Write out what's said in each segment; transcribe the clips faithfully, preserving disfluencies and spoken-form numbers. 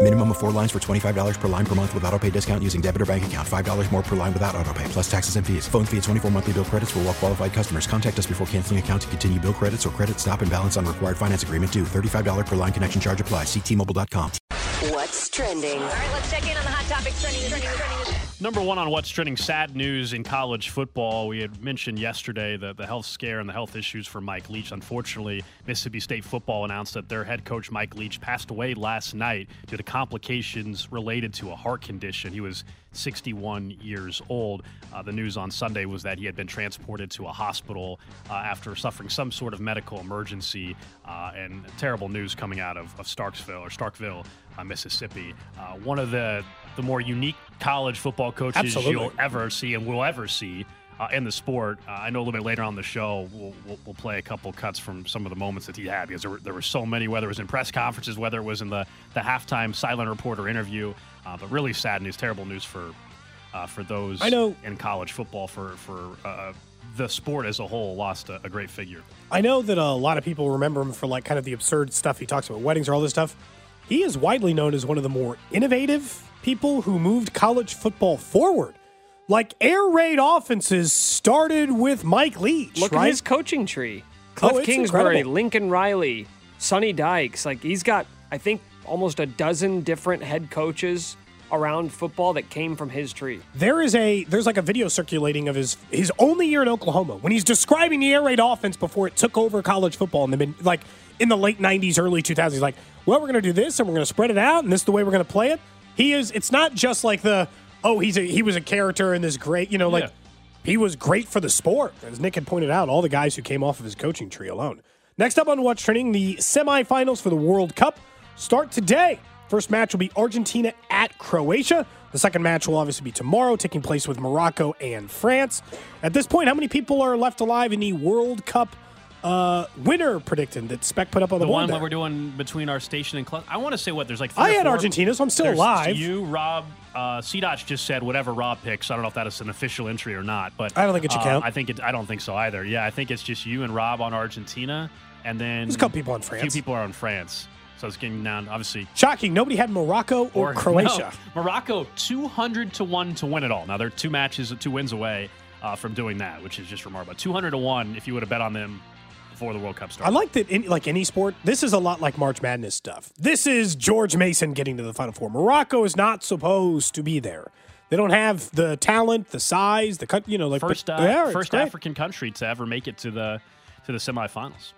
Minimum of four lines for twenty-five dollars per line per month with auto pay discount using debit or bank account. five dollars more per line without auto pay, plus taxes and fees. Phone fee at twenty-four monthly bill credits for well qualified customers. Contact us before canceling account to continue bill credits or credit stop and balance on required finance agreement due. thirty-five dollars per line connection charge applies. See T Mobile dot com. What's trending? All right, let's check in on the hot topics trending. trending, trending. Number one on what's trending, sad news in college football. We had mentioned yesterday the, the health scare and the health issues for Mike Leach. Unfortunately, Mississippi State football announced that their head coach, Mike Leach, passed away last night due to complications related to a heart condition. He was sixty-one years old. Uh, the news on Sunday was that he had been transported to a hospital uh, after suffering some sort of medical emergency, uh, and terrible news coming out of, of Starksville or Starkville, uh, Mississippi. Uh, one of the, the more unique college football coaches Absolutely. You'll ever see and will ever see uh, in the sport. Uh, I know a little bit later on the show, we'll, we'll, we'll play a couple cuts from some of the moments that he had, because there were, there were so many, whether it was in press conferences, whether it was in the, the halftime silent reporter interview. Uh, but really sad news, terrible news for uh, for those I know, in college football, for, for uh, the sport as a whole, lost a, a great figure. I know that a lot of people remember him for like kind of the absurd stuff he talks about, weddings or all this stuff. He is widely known as one of the more innovative people who moved college football forward. Like air raid offenses started with Mike Leach. Look right? at his coaching tree. Kliff oh, Kingsbury, incredible. Lincoln Riley, Sonny Dykes. Like he's got, I think, almost a dozen different head coaches around football that came from his tree. There is a there's like a video circulating of his his only year in Oklahoma when he's describing the air raid offense before it took over college football in the mid, like in the late nineties, early two thousands. He's like, well, we're going to do this and we're going to spread it out and this is the way we're going to play it. He is. It's not just like the oh he's a, he was a character in this great, you know, like yeah. he was great for the sport. As Nick had pointed out, all the guys who came off of his coaching tree alone. Next up on What's Trending, the semifinals for the World Cup start today. First match will be Argentina at Croatia. The second match will obviously be tomorrow, taking place with Morocco and France. At this point, how many people are left alive in the World Cup uh, winner predicting that Spec put up on the, the board? The one that we're doing between our station and club. I want to say what there's like. Three I or had four. Argentina, so I'm still there's alive. You, Rob, uh, C-Dotch just said whatever Rob picks. I don't know if that is an official entry or not, but I don't think it should uh, count. I think it, I don't think so either. Yeah, I think it's just you and Rob on Argentina, and then there's a couple people on France. A few people are on France. So it's getting down, obviously. Shocking. Nobody had Morocco or, or Croatia. No. Morocco, two hundred to one to win it all. Now, they're two matches, two wins away uh, from doing that, which is just remarkable. two hundred to one if you would have bet on them before the World Cup started. I like that, in, like any sport, this is a lot like March Madness stuff. This is George Mason getting to the Final Four. Morocco is not supposed to be there. They don't have the talent, the size, the cut, you know, like first, uh, yeah, first African country to ever make it to the to the semifinals.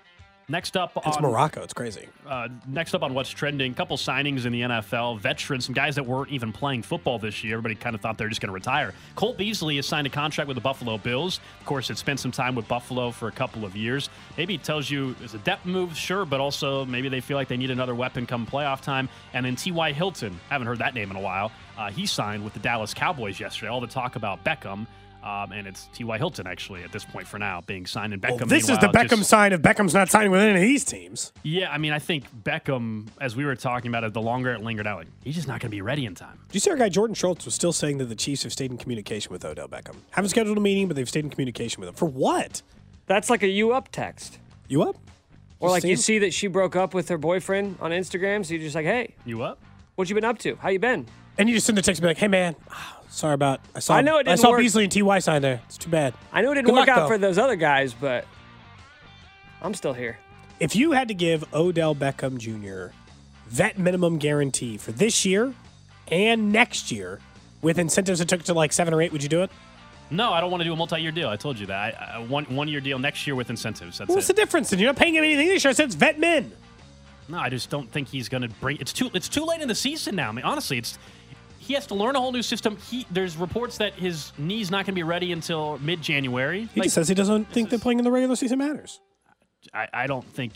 Next up on... It's Morocco. It's crazy. Uh, next up on What's Trending, a couple signings in the N F L, veterans, some guys that weren't even playing football this year. Everybody kind of thought they were just going to retire. Colt Beasley has signed a contract with the Buffalo Bills. Of course, had spent some time with Buffalo for a couple of years. Maybe it tells you it's a depth move, sure, but also maybe they feel like they need another weapon come playoff time. And then T Y Hilton, haven't heard that name in a while. Uh, he signed with the Dallas Cowboys yesterday. All the talk about Beckham. Um, and it's T Y Hilton, actually, at this point for now, being signed. And Beckham, well, this is the Beckham just, sign if Beckham's not signing with any of these teams. Yeah, I mean, I think Beckham, as we were talking about it, the longer it lingered out, like, he's just not going to be ready in time. Do you see our guy Jordan Schultz was still saying that the Chiefs have stayed in communication with Odell Beckham? Haven't scheduled a meeting, but they've stayed in communication with him. For what? That's like a you up text. You up? Or just like you see that she broke up with her boyfriend on Instagram, so you're just like, hey. You up? What you been up to? How you been? And you just send a text and be like, hey, man, oh, sorry about I saw I know it didn't I saw work. Beasley and T Y sign there. It's too bad. I know it didn't Good work luck, out though. for those other guys, but I'm still here. If you had to give Odell Beckham Junior that minimum guarantee for this year and next year with incentives that took to like seven or eight, would you do it? No, I don't want to do a multi-year deal. I told you that. I, I want one-year deal next year with incentives. That's well, what's it. the difference? And you're not paying him anything this year. I said it's vet min. No, I just don't think he's going to bring – it's too It's too late in the season now. I mean, honestly, it's he has to learn a whole new system. He There's reports that his knee's not going to be ready until mid-January. He like, just says he doesn't think is, that playing in the regular season matters. I, I don't think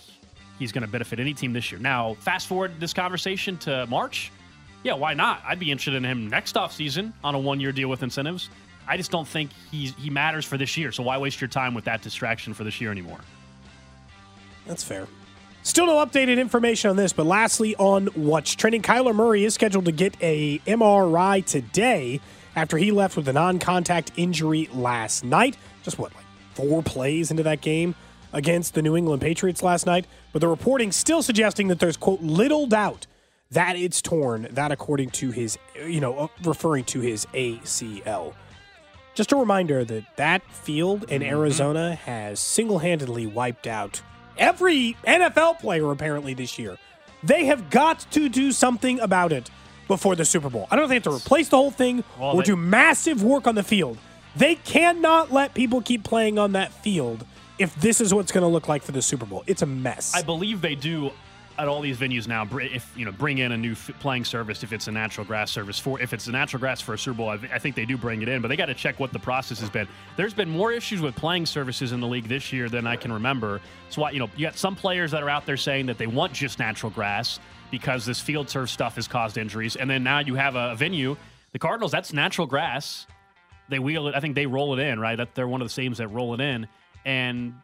he's going to benefit any team this year. Now, fast forward this conversation to March. Yeah, why not? I'd be interested in him next offseason on a one-year deal with incentives. I just don't think he's, he matters for this year, so why waste your time with that distraction for this year anymore? That's fair. Still no updated information on this, but lastly on what's trending, Kyler Murray is scheduled to get a M R I today after he left with a non-contact injury last night. Just what, like four plays into that game against the New England Patriots last night? But the reporting still suggesting that there's, quote, little doubt that it's torn, that according to his, you know, referring to his A C L. Just a reminder that that field in Arizona has single-handedly wiped out every N F L player apparently this year. They have got to do something about it before the Super Bowl. I don't think they have to replace the whole thing well, or they- do massive work on the field. They cannot let people keep playing on that field if this is what's going to look like for the Super Bowl. It's a mess. I believe they do at all these venues now, if you know, bring in a new f- playing service if it's a natural grass service for if it's a natural grass for a Super Bowl. I, th- I think they do bring it in, but they got to check what the process has been. There's been more issues with playing services in the league this year than I can remember. So why you know you got some players that are out there saying that they want just natural grass because this field turf stuff has caused injuries, and then now you have a, a venue, the Cardinals. That's natural grass. They wheel it. I think they roll it in, right? That they're one of the teams that roll it in, and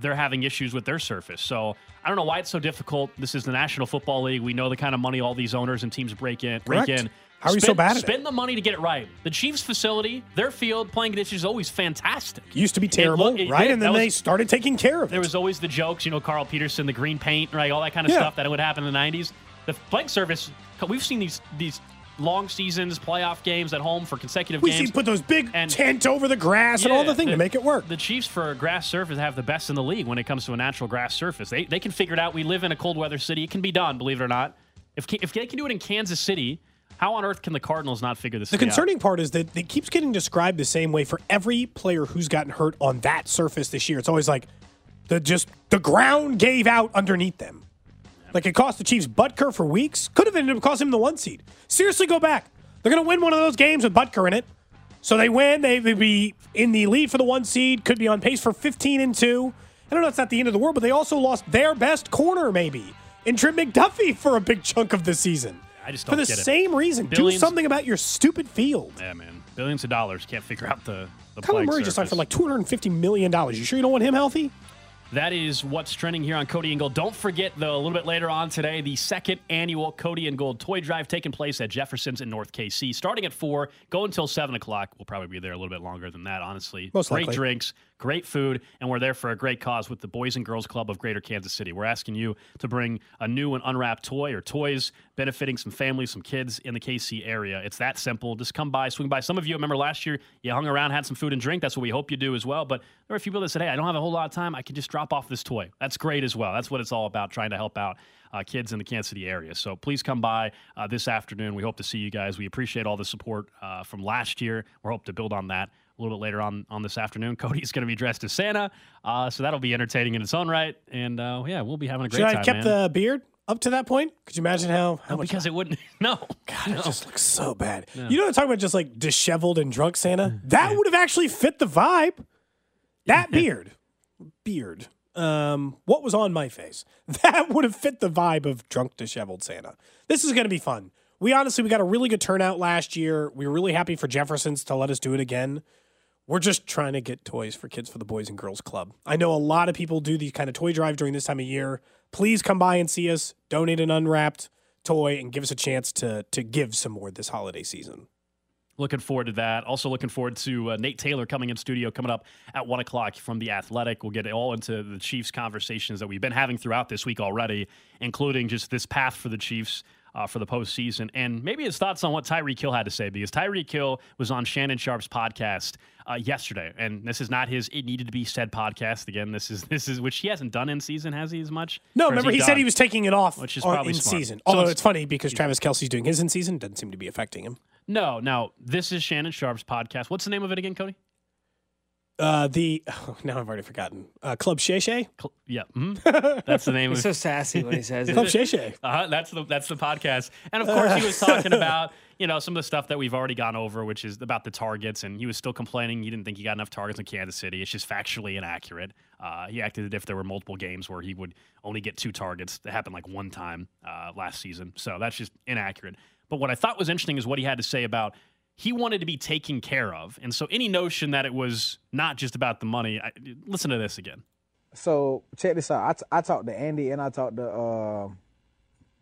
they're having issues with their surface. So I don't know why it's so difficult. This is the National Football League. We know the kind of money all these owners and teams break in. Break Correct. in. How are you spend, so bad at spend it? Spend the money to get it right. The Chiefs facility, their field, playing conditions is always fantastic. Used to be terrible, looked, right? Did, and then was, they started taking care of it. There was always the jokes, you know, Carl Peterson, the green paint, right? All that kind of yeah. stuff that would happen in the nineties. The playing service, we've seen these these long seasons, playoff games at home for consecutive we games. We see put those big and, tent over the grass yeah, and all the thing the, to make it work. The Chiefs for a grass surface have the best in the league when it comes to a natural grass surface. They they can figure it out. We live in a cold weather city. It can be done, believe it or not. If if they can do it in Kansas City, how on earth can the Cardinals not figure this out? The concerning out? part is that it keeps getting described the same way for every player who's gotten hurt on that surface this year. It's always like the just the ground gave out underneath them. Like, it cost the Chiefs Butker for weeks. Could have ended up costing him the one seed. Seriously, go back. They're going to win one of those games with Butker in it. So they win. They would be in the lead for the one seed. Could be on pace for fifteen and two. I don't know. It's not the end of the world, but they also lost their best corner, maybe, in Trent McDuffie for a big chunk of the season. I just don't get it. For the same reason. Billions. Do something about your stupid field. Yeah, man. Billions of dollars. Can't figure out the, the Kyler Murray surface. Just signed for like two hundred fifty million dollars. You sure you don't want him healthy? That is what's trending here on Cody and Gold. Don't forget, though, a little bit later on today, the second annual Cody and Gold Toy Drive taking place at Jefferson's in North K C. Starting at four, go until seven o'clock. We'll probably be there a little bit longer than that, honestly. Most likely. Great drinks, great food, and we're there for a great cause with the Boys and Girls Club of Greater Kansas City. We're asking you to bring a new and unwrapped toy or toys benefiting some families, some kids in the K C area. It's that simple. Just come by, swing by. Some of you, remember last year, you hung around, had some food and drink. That's what we hope you do as well. But there are a few people that said, hey, I don't have a whole lot of time. I can just drop off this toy. That's great as well. That's what it's all about, trying to help out uh, kids in the Kansas City area. So please come by uh, this afternoon. We hope to see you guys. We appreciate all the support uh, from last year. We hope to build on that a little bit later on, on this afternoon. Cody's going to be dressed as Santa, uh, so that'll be entertaining in its own right. And, uh, yeah, we'll be having a great Should time, Should I have kept man. the beard up to that point? Could you imagine how, how no, much? Because I... it wouldn't. No. God, no. It just looks so bad. No. You know what I'm talking about, just, like, disheveled and drunk Santa? That yeah. would have actually fit the vibe. That beard. beard. Um, what was on my face? That would have fit the vibe of drunk, disheveled Santa. This is going to be fun. We honestly, we got a really good turnout last year. We were really happy for Jefferson's to let us do it again. We're just trying to get toys for kids for the Boys and Girls Club. I know a lot of people do these kind of toy drive during this time of year. Please come by and see us, donate an unwrapped toy, and give us a chance to to give some more this holiday season. Looking forward to that. Also looking forward to uh, Nate Taylor coming in studio, coming up at one o'clock from The Athletic. We'll get all into the Chiefs conversations that we've been having throughout this week already, including just this path for the Chiefs uh, for the postseason, and maybe his thoughts on what Tyreek Hill had to say, because Tyreek Hill was on Shannon Sharp's podcast uh, yesterday, and this is not his "it needed to be said" podcast. Again, this is this is which he hasn't done in season, has he, as much? No, or remember he, he said he was taking it off, which is on, probably in smart. Season. Although so it's, it's funny because Travis Kelce's doing his in season, doesn't seem to be affecting him. No, now this is Shannon Sharp's podcast. What's the name of it again, Cody? Uh, the oh, now I've already forgotten. Uh, Club Shay Shay. Cl- yeah, mm-hmm. That's the name. He's so sassy when he says it. Club Shay Shay. Uh-huh. That's the that's the podcast. And of course, he was talking about you know some of the stuff that we've already gone over, which is about the targets. And he was still complaining he didn't think he got enough targets in Kansas City. It's just factually inaccurate. Uh, he acted as if there were multiple games where he would only get two targets. That happened like one time uh, last season. So that's just inaccurate. But what I thought was interesting is what he had to say about. He wanted to be taken care of. And so any notion that it was not just about the money, I, listen to this again. So check this out. I, t- I talked to Andy and I talked to uh,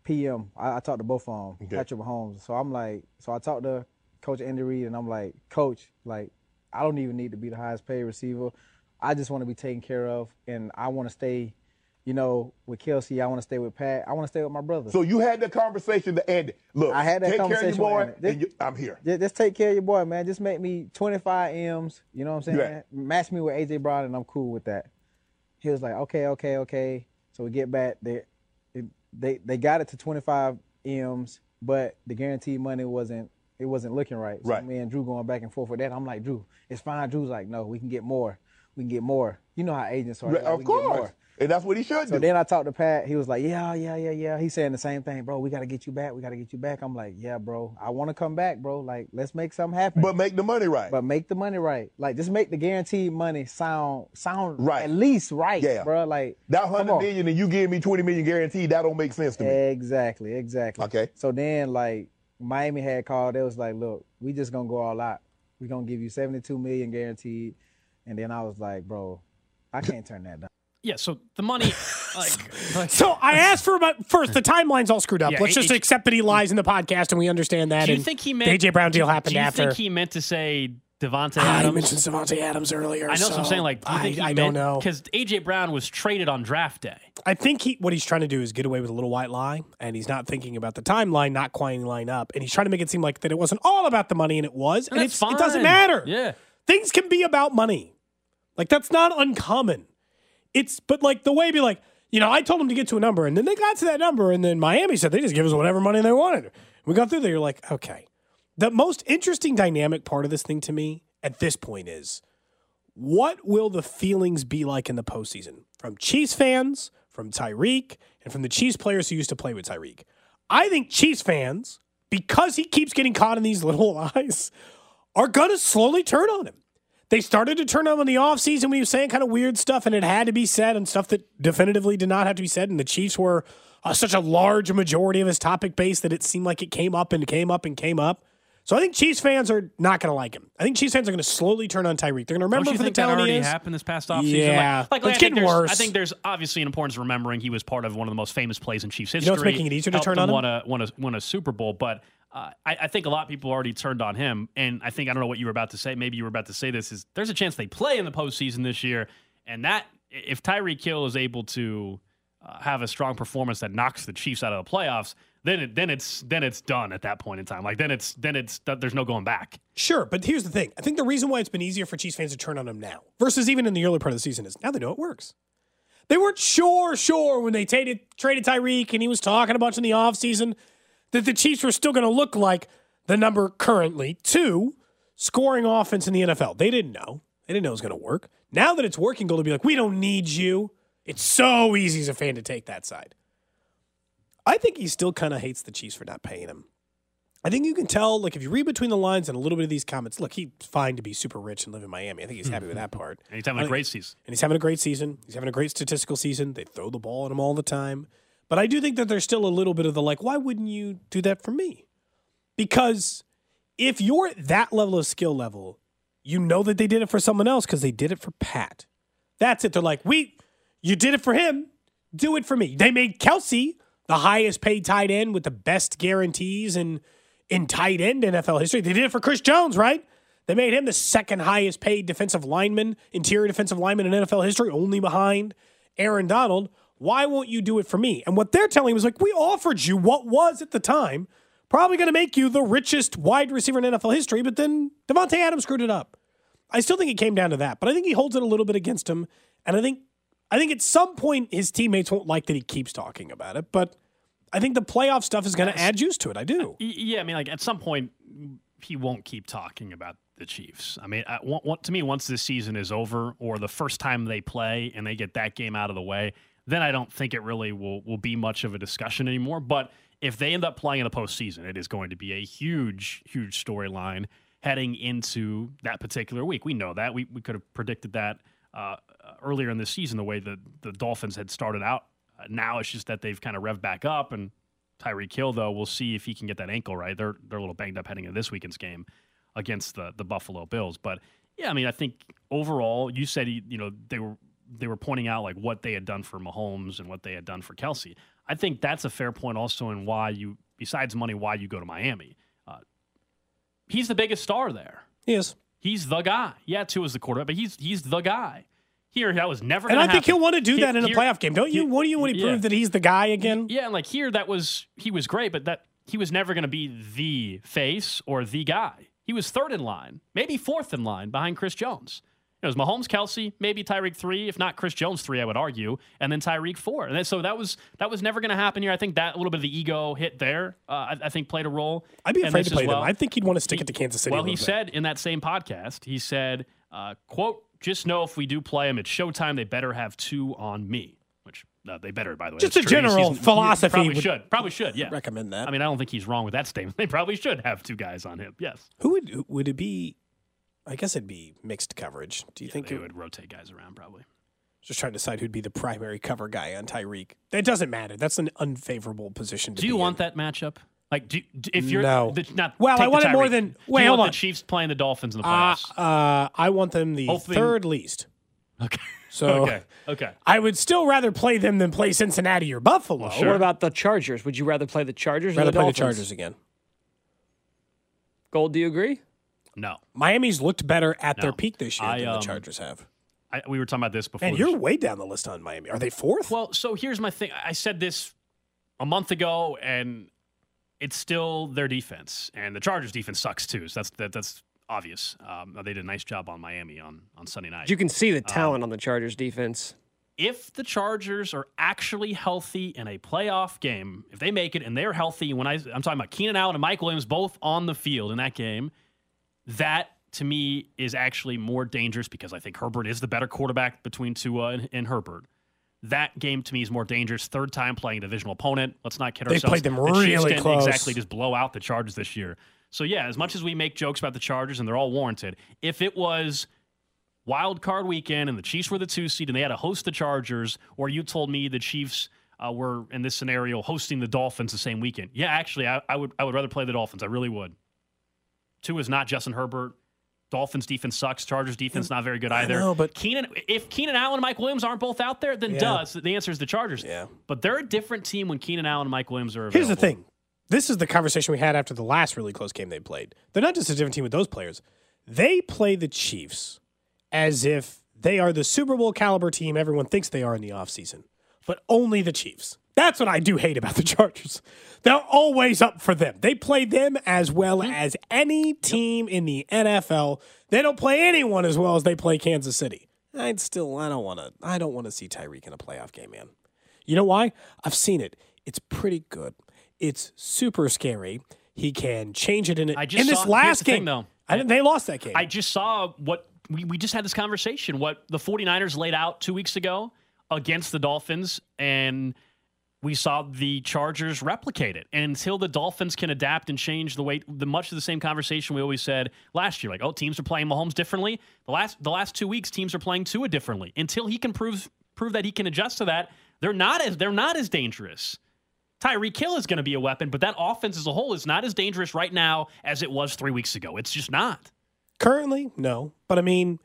P M. I-, I talked to both of them, Patrick Mahomes. So I'm like, so I talked to Coach Andy Reid and I'm like, Coach, like, I don't even need to be the highest paid receiver. I just want to be taken care of. And I want to stay, you know, with Kelsey. I want to stay with Pat. I want to stay with my brother. So you had that conversation to Andy. Look, I had that take conversation care of your boy, with Andy. Just, you, I'm here. Just, just take care of your boy, man. Just make me twenty-five M's, you know what I'm saying? Yeah. Match me with A J. Brown, and I'm cool with that. He was like, okay, okay, okay. So we get back. They they, they got it to twenty-five M's, but the guaranteed money wasn't it wasn't looking right. So right. Me and Drew going back and forth with that. I'm like, Drew, it's fine. Drew's like, no, we can get more. We can get more. You know how agents are. Right, like, of course. And that's what he should so do. So then I talked to Pat. He was like, yeah, yeah, yeah, yeah. He's saying the same thing. Bro, we got to get you back. We got to get you back. I'm like, yeah, bro. I want to come back, bro. Like, let's make something happen. But make the money right. But make the money right. Like, just make the guaranteed money sound sound right. At least right, yeah. Bro. Like, that one hundred million dollars and you give me twenty million dollars guaranteed, that don't make sense to me. Exactly, exactly. Okay. So then, like, Miami had called. They was like, look, we just going to go all out. We're going to give you seventy-two million dollars guaranteed. And then I was like, bro, I can't turn that down. Yeah, so the money. Like, like, so I asked for about first. The timeline's all screwed up. Yeah, Let's just it, accept that he lies in the podcast, and we understand that. Do you think he meant the A J Brown deal happened do you after? Think he meant to say Davante Adams? I mentioned Davante Adams earlier. I know, so what I'm saying. Like, do you think I, he I meant, don't know because A J Brown was traded on draft day. I think he what he's trying to do is get away with a little white lie, and he's not thinking about the timeline not quite line up, and he's trying to make it seem like that it wasn't all about the money, and it was, and, and it's, it doesn't matter. Yeah, things can be about money. Like that's not uncommon. It's, but like the way be like, you know, I told them to get to a number and then they got to that number and then Miami said they just give us whatever money they wanted. We got through there. You're like, okay. The most interesting dynamic part of this thing to me at this point is what will the feelings be like in the postseason from Chiefs fans, from Tyreek, and from the Chiefs players who used to play with Tyreek? I think Chiefs fans, because he keeps getting caught in these little lies, are going to slowly turn on him. They started to turn on in the offseason when he was saying kind of weird stuff, and it had to be said, and stuff that definitively did not have to be said. And the Chiefs were uh, such a large majority of his topic base that it seemed like it came up and came up and came up. So I think Chiefs fans are not going to like him. I think Chiefs fans are going to slowly turn on Tyreek. They're going to remember for the talent that already happened this past offseason. Yeah, like, like, like, it's getting worse. I think there's obviously an importance of remembering he was part of one of the most famous plays in Chiefs history. You know what's making it easier to turn on him? Won a, won a, won a Super Bowl, but uh, I, I think a lot of people already turned on him. And I think, I don't know what you were about to say, maybe you were about to say this, is there's a chance they play in the postseason this year. And that, if Tyreek Hill is able to uh, have a strong performance that knocks the Chiefs out of the playoffs, Then it then it's then it's done at that point in time. Like then it's then it's there's no going back. Sure, but here's the thing. I think the reason why it's been easier for Chiefs fans to turn on him now versus even in the early part of the season is now they know it works. They weren't sure, sure when they traded traded Tyreek and he was talking a bunch in the offseason that the Chiefs were still going to look like the number currently two scoring offense in the N F L. They didn't know. They didn't know it was going to work. Now that it's working, they'll be like, we don't need you. It's so easy as a fan to take that side. I think he still kind of hates the Chiefs for not paying him. I think you can tell, like, if you read between the lines and a little bit of these comments, look, he's fine to be super rich and live in Miami. I think he's happy with that part. And he's having a great season. And he's having a great season. He's having a great statistical season. They throw the ball at him all the time. But I do think that there's still a little bit of the, like, why wouldn't you do that for me? Because if you're at that level of skill level, you know that they did it for someone else because they did it for Pat. That's it. They're like, we, you did it for him. Do it for me. They made Kelsey the highest paid tight end with the best guarantees in, in tight end N F L history. They did it for Chris Jones, right? They made him the second highest paid defensive lineman, interior defensive lineman in N F L history, only behind Aaron Donald. Why won't you do it for me? And what they're telling him is like, we offered you what was at the time probably going to make you the richest wide receiver in N F L history, but then Davante Adams screwed it up. I still think it came down to that, but I think he holds it a little bit against him. And I think I think at some point his teammates won't like that he keeps talking about it, but I think the playoff stuff is going to add juice to it. I do. Yeah, I mean, like at some point he won't keep talking about the Chiefs. I mean, I, what, what, to me, once this season is over or the first time they play and they get that game out of the way, then I don't think it really will, will be much of a discussion anymore. But if they end up playing in the postseason, it is going to be a huge, huge storyline heading into that particular week. We know that. We we could have predicted that uh, earlier in the season, the way that the Dolphins had started out. Uh, now it's just that they've kind of revved back up. And Tyreek Hill, though, we'll see if he can get that ankle right. They're, they're a little banged up heading into this weekend's game against the, the Buffalo Bills. But, yeah, I mean, I think overall you said, you know, they were they were pointing out like what they had done for Mahomes and what they had done for Kelce. I think that's a fair point also in why you, besides money, why you go to Miami. Uh, he's the biggest star there. He is. He's the guy. Yeah, Tua is the quarterback, but he's he's the guy. Here, that was never going to happen. And I think he'll want to do he, that in here, a playoff game, don't you? What do you want to yeah. prove that he's the guy again? Yeah, and like here, that was he was great, but that he was never going to be the face or the guy. He was third in line, maybe fourth in line behind Chris Jones. It was Mahomes, Kelce, maybe Tyreek three, if not Chris Jones three, I would argue, and then Tyreek four. And then, so that was that was never going to happen here. I think that a little bit of the ego hit there, uh, I, I think, played a role. I'd be afraid to play well. them. I think he'd want to stick he, it to Kansas City. Well, he bit. said in that same podcast, he said, uh, quote, just know if we do play him, it's showtime. They better have two on me, which uh, they better, by the way. Just a true. general he's, philosophy. Probably would should. Probably should, yeah. recommend that. I mean, I don't think he's wrong with that statement. They probably should have two guys on him, yes. Who would would it be? I guess it'd be mixed coverage. Do you yeah, think they it would rotate guys around? Probably. Just trying to decide who'd be the primary cover guy on Tyreek. That doesn't matter. That's an unfavorable position to be in. Do you want that matchup? Like, do, do if you're no, the, not well, I want it more than. Wait, do you hold want on. The Chiefs playing the Dolphins in the playoffs? Uh, uh, I want them the Hopefully. third least. Okay. So okay. Okay. I would still rather play them than play Cincinnati or Buffalo. Well, sure. What about the Chargers? Would you rather play the Chargers? Rather or the play Dolphins? the Chargers again. Gold, do you agree? No. Miami's looked better at no. their peak this year I, than um, the Chargers have. I, we were talking about this before. And you're way down the list on Miami. Are they fourth? Well, so here's my thing. I said this a month ago, and it's still their defense. And the Chargers' defense sucks, too. So that's that, that's obvious. Um, they did a nice job on Miami on, on Sunday night. You can see the talent um, on the Chargers' defense. If the Chargers are actually healthy in a playoff game, if they make it and they're healthy, when I, I'm talking about Keenan Allen and Mike Williams both on the field in that game, that, to me, is actually more dangerous because I think Herbert is the better quarterback between Tua and, and Herbert. That game, to me, is more dangerous. Third time playing a divisional opponent. Let's not kid they ourselves. They played them the really Chiefs close. Exactly, just blow out the Chargers this year. So, yeah, as much as we make jokes about the Chargers, and they're all warranted, if it was wild card weekend and the Chiefs were the two seed and they had to host the Chargers, or you told me the Chiefs uh, were, in this scenario, hosting the Dolphins the same weekend. Yeah, actually, I, I would I would rather play the Dolphins. I really would. Two is not Justin Herbert. Dolphins defense sucks. Chargers defense not very good either. I know, but Keenan, if Keenan Allen and Mike Williams aren't both out there, then yeah. does the answer is the Chargers. Yeah. But they're a different team when Keenan Allen and Mike Williams are available. Here's the thing. This is the conversation we had after the last really close game they played. They're not just a different team with those players. They play the Chiefs as if they are the Super Bowl caliber team everyone thinks they are in the offseason, but only the Chiefs. That's what I do hate about the Chargers. They're always up for them. They play them as well as any team in the N F L. They don't play anyone as well as they play Kansas City. I'd still, I don't want to, I don't want to see Tyreek in a playoff game, man. You know why? I've seen it. It's pretty good. It's super scary. He can change it in it. I just in this saw, last game, thing, though. I, they lost that game. I just saw what we, we just had this conversation, what the 49ers laid out two weeks ago against the Dolphins, and we saw the Chargers replicate it. And until the Dolphins can adapt and change the way, the much of the same conversation we always said last year, like, oh, teams are playing Mahomes differently. The last the last two weeks, teams are playing Tua differently. Until he can prove prove that he can adjust to that, they're not as they're not as dangerous. Tyreek Hill is going to be a weapon, but that offense as a whole is not as dangerous right now as it was three weeks ago. It's just not. Currently, no. But I mean,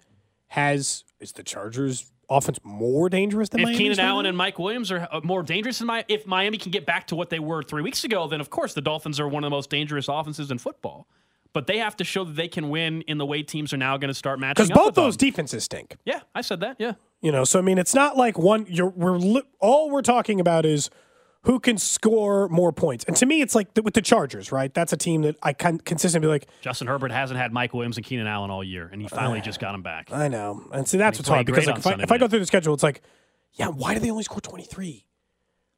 has is the Chargers offense more dangerous than if Miami's Keenan Allen and Mike Williams are more dangerous than Miami? If Miami can get back to what they were three weeks ago, then of course the Dolphins are one of the most dangerous offenses in football. But they have to show that they can win in the way teams are now going to start matching up. Because both those them. defenses stink. Yeah, I said that. Yeah. You know, so I mean, it's not like one. You're we're li- all we're talking about is who can score more points. And to me, it's like the, with the Chargers, right? That's a team that I can consistently be like. Justin Herbert hasn't had Mike Williams and Keenan Allen all year, and he finally uh, just got him back. I know, and see, that's and what's hard because like, if, I, if I go through the schedule, it's like, yeah, why do they only score twenty-three?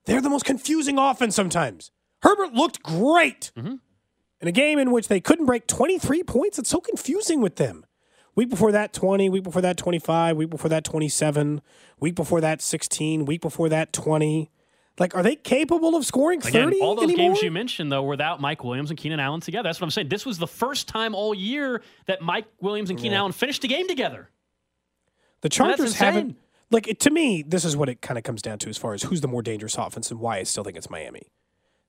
They're the most confusing offense sometimes. Herbert looked great mm-hmm. in a game in which they couldn't break twenty-three points. It's so confusing with them. Week before that, twenty. Week before that, twenty-five. Week before that, twenty-seven. Week before that, sixteen. Week before that, twenty. Like, are they capable of scoring thirty anymore? Again, all those anymore? games you mentioned, though, without Mike Williams and Keenan Allen together. That's what I'm saying. This was the first time all year that Mike Williams and Keenan yeah. Allen finished a game together. The Chargers haven't. Like, it, to me, this is what it kind of comes down to as far as who's the more dangerous offense and why I still think it's Miami.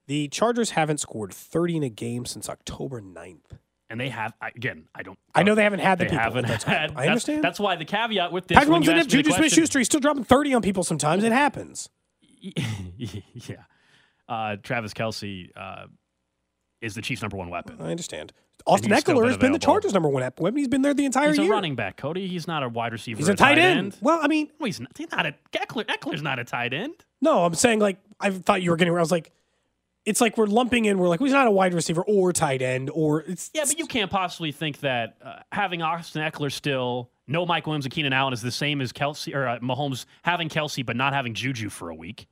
The Chargers haven't scored thirty in a game since October ninth. And they have, again, I don't. I know they haven't had the people. Haven't that's had, I understand. That's, that's why the caveat with this. Patrick Mahomes didn't have Juju Smith-Schuster. He's still dropping thirty on people sometimes. It happens. yeah. Uh, Travis Kelce uh, is the Chiefs' number one weapon. I understand. Austin Eckler has been the Chargers' number one weapon. He's been there the entire year. He's a year. running back, Cody. He's not a wide receiver. He's a tight, tight end. end. Well, I mean. Well, he's not, he's not a. Eckler, Eckler's not a tight end. No, I'm saying, like, I thought you were getting where I was like. It's like we're lumping in. We're like, well, he's not a wide receiver or tight end or it's. Yeah, but you can't possibly think that uh, having Austin Eckler still, no Mike Williams and Keenan Allen is the same as Kelce or uh, Mahomes having Kelce but not having Juju for a week.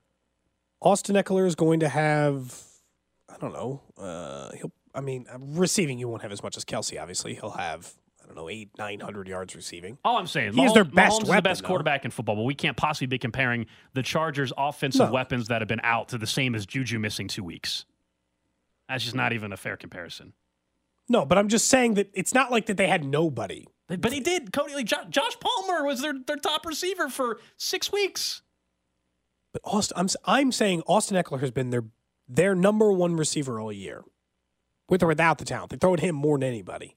Austin Eckler is going to have, I don't know. Uh, he'll. I mean, receiving you won't have as much as Kelce. Obviously, he'll have. I don't know, eight, nine hundred yards receiving. All I'm saying, he's their best weapon, the best though. quarterback in football, but we can't possibly be comparing the Chargers' offensive no. weapons that have been out to the same as Juju missing two weeks. That's just not even a fair comparison. No, but I'm just saying that it's not like that they had nobody. But he did, Cody. Like Josh, Josh Palmer was their, their top receiver for six weeks. But Austin, I'm I'm saying Austin Eckler has been their their number one receiver all year, with or without the talent. They throw at him more than anybody.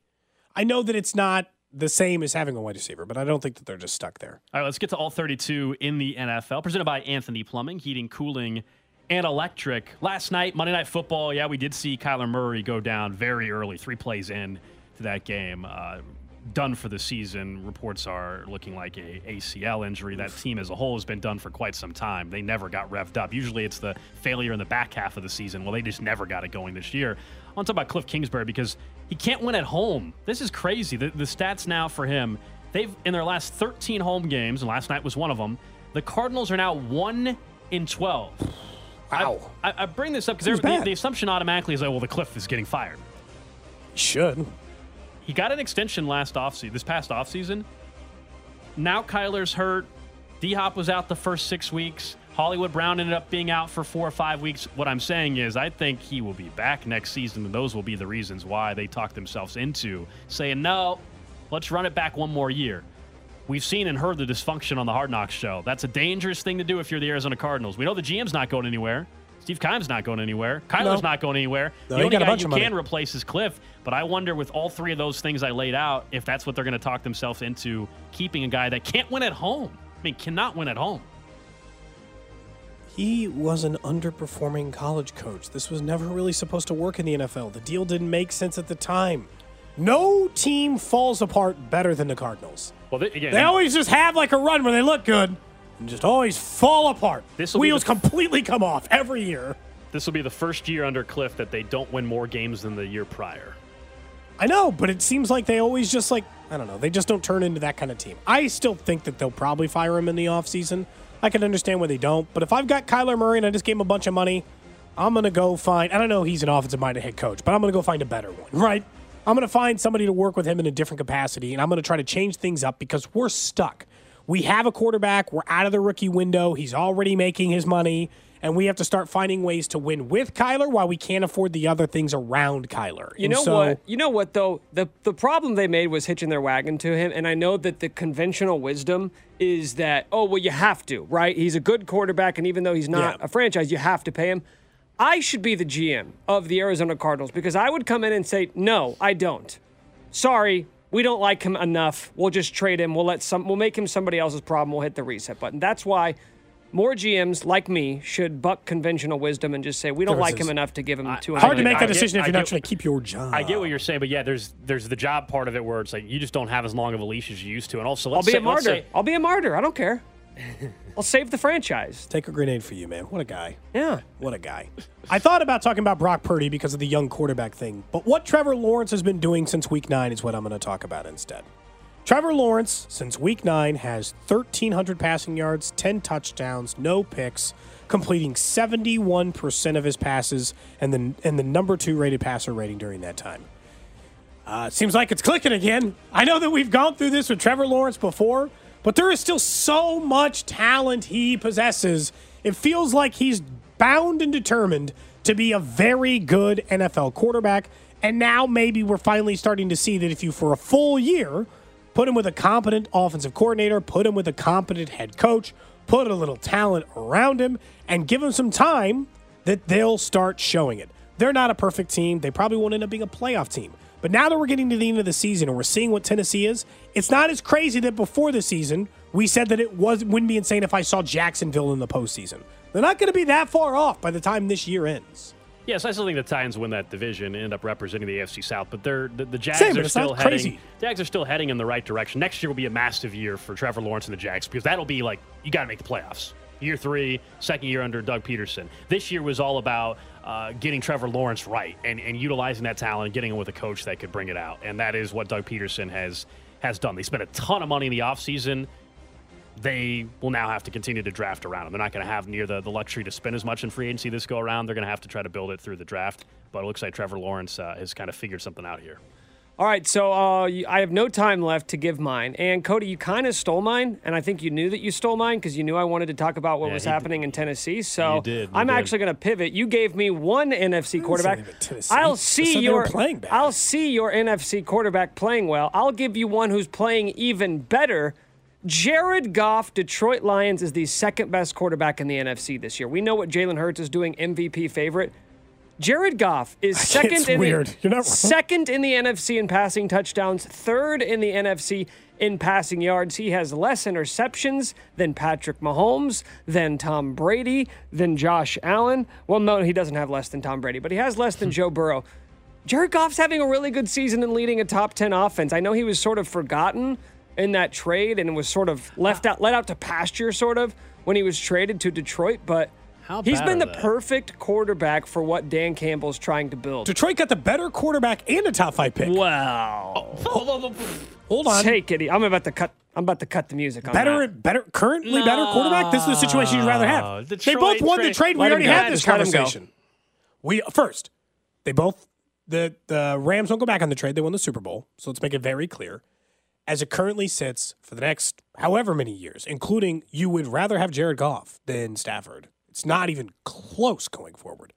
I know that it's not the same as having a wide receiver, but I don't think that they're just stuck there. All right, let's get to all thirty-two in the N F L, presented by Anthony Plumbing, Heating, Cooling, and Electric. Last night, Monday Night Football, yeah, we did see Kyler Murray go down very early, three plays in to that game. Uh, done for the season. Reports are looking like a A C L injury. That team as a whole has been done for quite some time. They never got revved up. Usually it's the failure in the back half of the season. Well, they just never got it going this year. I want to talk about Kliff Kingsbury because he can't win at home. This is crazy. The, the stats now for him, they've in their last thirteen home games, and last night was one of them, the Cardinals are now one in twelve. Wow. I, I, I bring this up because the, the assumption automatically is, oh, well, the Kliff is getting fired. He should. He got an extension last offseason, this past offseason. Now Kyler's hurt. D-Hop was out the first six weeks. Hollywood Brown ended up being out for four or five weeks. What I'm saying is I think he will be back next season, and those will be the reasons why they talked themselves into saying, no, let's run it back one more year. We've seen and heard the dysfunction on the Hard Knocks show. That's a dangerous thing to do if you're the Arizona Cardinals. We know the G M's not going anywhere. Steve Kime's not going anywhere. Kyler's no. not going anywhere. No, the only guy you can replace is Kliff, but I wonder with all three of those things I laid out if that's what they're going to talk themselves into, keeping a guy that can't win at home. I mean, cannot win at home. He was an underperforming college coach. This was never really supposed to work in the N F L. The deal didn't make sense at the time. No team falls apart better than the Cardinals. Well, they, again, they always just have like a run where they look good. And just always fall apart. Wheels the, completely come off every year. This will be the first year under Kliff that they don't win more games than the year prior. I know, but it seems like they always just like, I don't know, they just don't turn into that kind of team. I still think that they'll probably fire him in the offseason. I can understand why they don't, but if I've got Kyler Murray and I just gave him a bunch of money, I'm going to go find, I don't know he's an offensive-minded head coach, but I'm going to go find a better one, right? I'm going to find somebody to work with him in a different capacity, and I'm going to try to change things up because we're stuck. We have a quarterback. We're out of the rookie window. He's already making his money, and we have to start finding ways to win with Kyler while we can't afford the other things around Kyler. You and know so, what? You know what, though? The the problem they made was hitching their wagon to him, and I know that the conventional wisdom is that, oh, well, you have to, right? He's a good quarterback, and even though he's not yeah. a franchise, you have to pay him. I should be the G M of the Arizona Cardinals because I would come in and say, no, I don't. Sorry. We don't like him enough. We'll just trade him. We'll let some. We'll make him somebody else's problem. We'll hit the reset button. That's why more G Ms like me should buck conventional wisdom and just say we don't like him enough to give him two hundred. Hard to make that decision if you're not trying to keep your job. I get what you're saying, but yeah, there's there's the job part of it where it's like you just don't have as long of a leash as you used to, and also let's I'll be a martyr. I'll be a martyr. I don't care. I'll save the franchise. Take a grenade for you, man. What a guy. Yeah. What a guy. I thought about talking about Brock Purdy because of the young quarterback thing, but what Trevor Lawrence has been doing since week nine is what I'm going to talk about instead. Trevor Lawrence, since week nine, has thirteen hundred passing yards, ten touchdowns, no picks, completing seventy-one percent of his passes, and the, and the number two rated passer rating during that time. Uh, seems like it's clicking again. I know that we've gone through this with Trevor Lawrence before, but there is still so much talent he possesses. It feels like he's bound and determined to be a very good N F L quarterback. And now maybe we're finally starting to see that if you, for a full year, put him with a competent offensive coordinator, put him with a competent head coach, put a little talent around him, and give him some time, that they'll start showing it. They're not a perfect team. They probably won't end up being a playoff team. But now that we're getting to the end of the season and we're seeing what Tennessee is, it's not as crazy that before the season, we said that it was, wouldn't be insane if I saw Jacksonville in the postseason. They're not going to be that far off by the time this year ends. Yes, I still think the Titans win that division and end up representing the A F C South, but they're the, the Jags Same, are still heading. Crazy. Jags are still heading in the right direction. Next year will be a massive year for Trevor Lawrence and the Jags, because that'll be like, you got to make the playoffs. Year three, second year under Doug Peterson. This year was all about uh, getting Trevor Lawrence right and, and utilizing that talent and getting him with a coach that could bring it out. And that is what Doug Peterson has has done. They spent a ton of money in the offseason. They will now have to continue to draft around him. They're not going to have near the, the luxury to spend as much in free agency this go around. They're going to have to try to build it through the draft. But it looks like Trevor Lawrence uh, has kind of figured something out here. All right, so uh, I have no time left to give mine. And, Cody, you kind of stole mine, and I think you knew that you stole mine because you knew I wanted to talk about what yeah, was happening did. in Tennessee. So you did, you I'm did. actually going to pivot. You gave me one N F C quarterback. I'll see your I'll see your N F C quarterback playing well. I'll give you one who's playing even better. Jared Goff, Detroit Lions, is the second-best quarterback in the N F C this year. We know what Jalen Hurts is doing, M V P favorite. Jared Goff is second in, the, second in the N F C in passing touchdowns, third in the N F C in passing yards. He has less interceptions than Patrick Mahomes, than Tom Brady, than Josh Allen. Well, no, he doesn't have less than Tom Brady, but he has less than Joe Burrow. Jared Goff's having a really good season and leading a top ten offense. I know he was sort of forgotten in that trade and was sort of left out, let out to pasture sort of when he was traded to Detroit, but he's been the perfect quarterback for what Dan Campbell's trying to build. Detroit got the better quarterback and a top five pick. Wow. Oh. Hold on. Take it. I'm about to cut. I'm about to cut the music on better, that. Better, currently no. better quarterback. This is the situation you'd rather have. Detroit, they both won trade. the trade. Let we already go. had this conversation. We first, they both the the Rams don't go back on the trade. They won the Super Bowl, so let's make it very clear. As it currently sits for the next however many years, including you would rather have Jared Goff than Stafford. It's not even close going forward.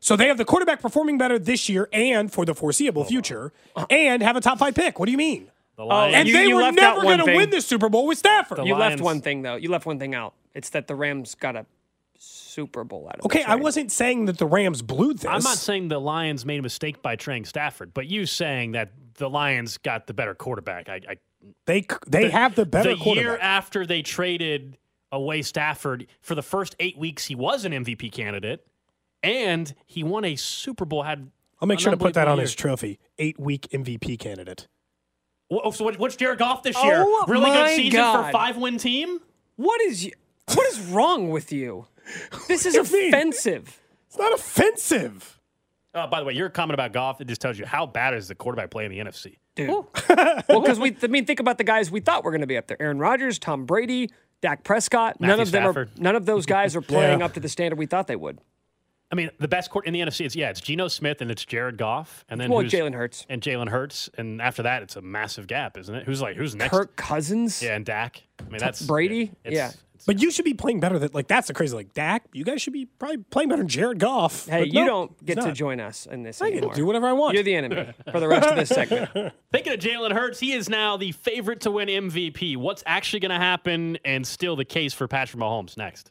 So they have the quarterback performing better this year and for the foreseeable future and have a top five pick. What do you mean? The Lions. Uh, and you, they you were never going to win the Super Bowl with Stafford. The you Lions. left one thing, though. You left one thing out. It's that the Rams got a Super Bowl out of it. Okay, I wasn't saying that the Rams blew this. I'm not saying the Lions made a mistake by trading Stafford, but you saying that the Lions got the better quarterback. I, I They they the, have the better the quarterback. The year after they traded away Stafford, for the first eight weeks he was an M V P candidate, and he won a Super Bowl. Had I'll make sure to put that on year. his trophy. Eight-week M V P candidate. Well, so what, what's Jared Goff this oh, year? Really good season God. for a five-win team. What is what is wrong with you? This is offensive. Mean? It's not offensive. Oh, by the way, your comment about Goff, it just tells you how bad is the quarterback play in the N F C, dude. Well, because we I mean think about the guys we thought were going to be up there: Aaron Rodgers, Tom Brady, Dak Prescott, Matthew none of Stafford. them are none of those guys are playing yeah. up to the standard we thought they would. I mean, the best court in the N F C is yeah, it's Geno Smith and it's Jared Goff, and then well, Jalen Hurts and Jalen Hurts, and after that it's a massive gap, isn't it? Who's like who's next? Kirk Cousins, yeah, and Dak. I mean, that's Brady, yeah. It's, yeah. It's, but you should be playing better than like that's the crazy like Dak. You guys should be probably playing better than Jared Goff. Hey, you no, don't get to join us in this. I anymore. can do whatever I want. You're the enemy for the rest of this segment. Thinking of Jalen Hurts, he is now the favorite to win M V P. What's actually going to happen, and still the case for Patrick Mahomes next.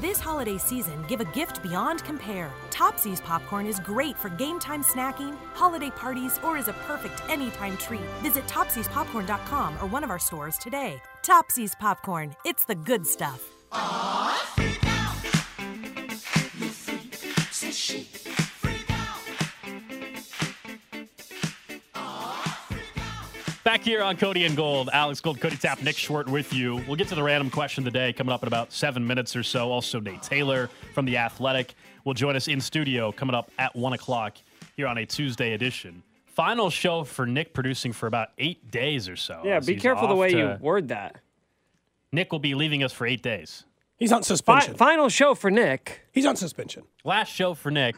This holiday season, give a gift beyond compare. Topsy's popcorn is great for game time snacking, holiday parties, or is a perfect anytime treat. Visit Topsy's Popcorn dot com or one of our stores today. Topsy's Popcorn, it's the good stuff. Aww, freak out. You're free, says she. Freak out. Aww, freak out. Back here on Cody and Gold, Alex Gold, Cody Tapp, Nick Schwert with you. We'll get to the random question of the day coming up in about seven minutes or so. Also, Nate Taylor from The Athletic will join us in studio coming up at one o'clock here on a Tuesday edition. Final show for Nick producing for about eight days or so. Yeah, be careful the way you word that. Nick will be leaving us for eight days. He's on suspension. Fi- final show for Nick. He's on suspension. Last show for Nick.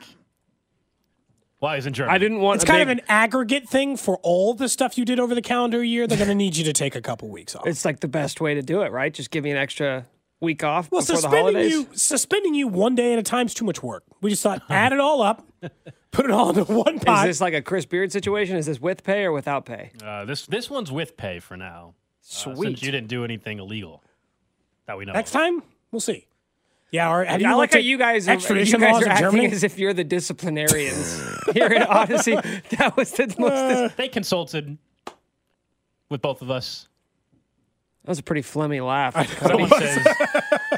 Well, he's in Germany. I didn't want. It's kind big... of an aggregate thing for all the stuff you did over the calendar year. They're going to need you to take a couple weeks off. It's like the best way to do it, right? Just give me an extra week off well, before the holidays. You, suspending you one day at a time is too much work. We just thought, add it all up, put it all into one pot. Is this like a Chris Beard situation? Is this with pay or without pay? Uh, this this one's with pay for now. Sweet. Uh, since you didn't do anything illegal that we know. Next of. time, we'll see. Yeah, or have I you like how you guys, extradition you guys laws are acting Germany? As if you're the disciplinarians here in Odyssey. That was the most. Uh, they consulted with both of us. That was a pretty phlegmy laugh. Someone says,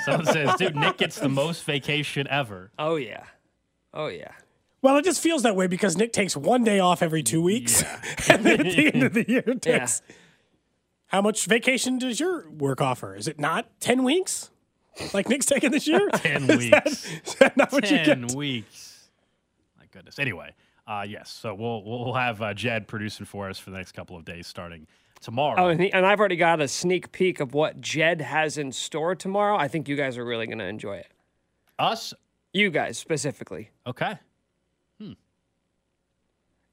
someone says, dude, Nick gets the most vacation ever. Oh, yeah. Oh, yeah. Well, it just feels that way because Nick takes one day off every two weeks. Yeah. And then at the end of the year, it takes. Yeah. How much vacation does your work offer? Is it not ten weeks? Like Nick's taking this year? ten is weeks. That, is that not ten what you get? ten weeks. My goodness. Anyway, uh, yes. So we'll we'll have uh, Jed producing for us for the next couple of days starting tomorrow. Oh, and, he, and I've already got a sneak peek of what Jed has in store tomorrow. I think you guys are really going to enjoy it. Us? You guys specifically. Okay. Hmm.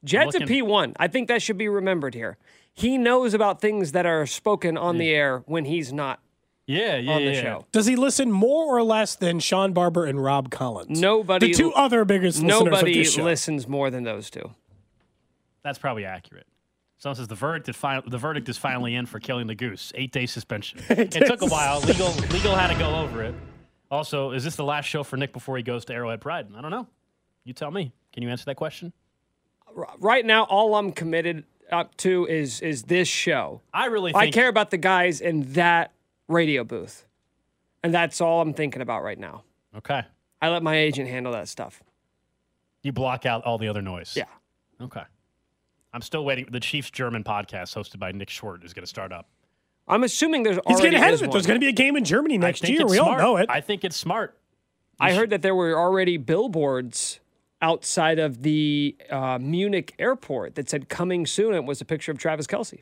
Jed's looking- a P one. I think that should be remembered here. He knows about things that are spoken on yeah. the air when he's not yeah, yeah, on the yeah. show. Does he listen more or less than Sean Barber and Rob Collins? Nobody. The two other biggest listeners of this show. Nobody listens more than those two. That's probably accurate. Someone says the verdict, fi- the verdict is finally in for killing the goose. Eight-day suspension. Eight it took a while. Legal legal had to go over it. Also, is this the last show for Nick before he goes to Arrowhead Pride? I don't know. You tell me. Can you answer that question? Right now, all I'm committed up to is is this show. I really think I care about the guys in that radio booth. And that's all I'm thinking about right now. Okay. I let my agent handle that stuff. You block out all the other noise. Yeah. Okay. I'm still waiting. The Chiefs German podcast hosted by Nick Schwert is going to start up. I'm assuming there's already He's getting ahead of it. One. There's going to be a game in Germany next year. We smart. all know it. I think it's smart. You I should. heard that there were already billboards outside of the uh, Munich airport that said coming soon. It was a picture of Travis Kelce.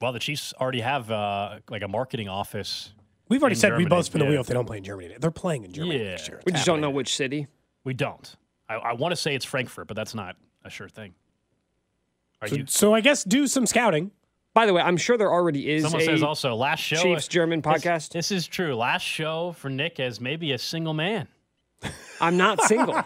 Well, the Chiefs already have uh, like a marketing office. We've already said Germany. we both spin yeah. the wheel if they don't play in Germany. They're playing in Germany yeah. next year. It's we just happening. don't know which city. We don't. I, I want to say it's Frankfurt, but that's not a sure thing. Are so, you? so I guess do some scouting. By the way, I'm sure there already is. Someone a says also last show Chiefs German podcast. This, this is true. Last show for Nick as maybe a single man. I'm not single. Or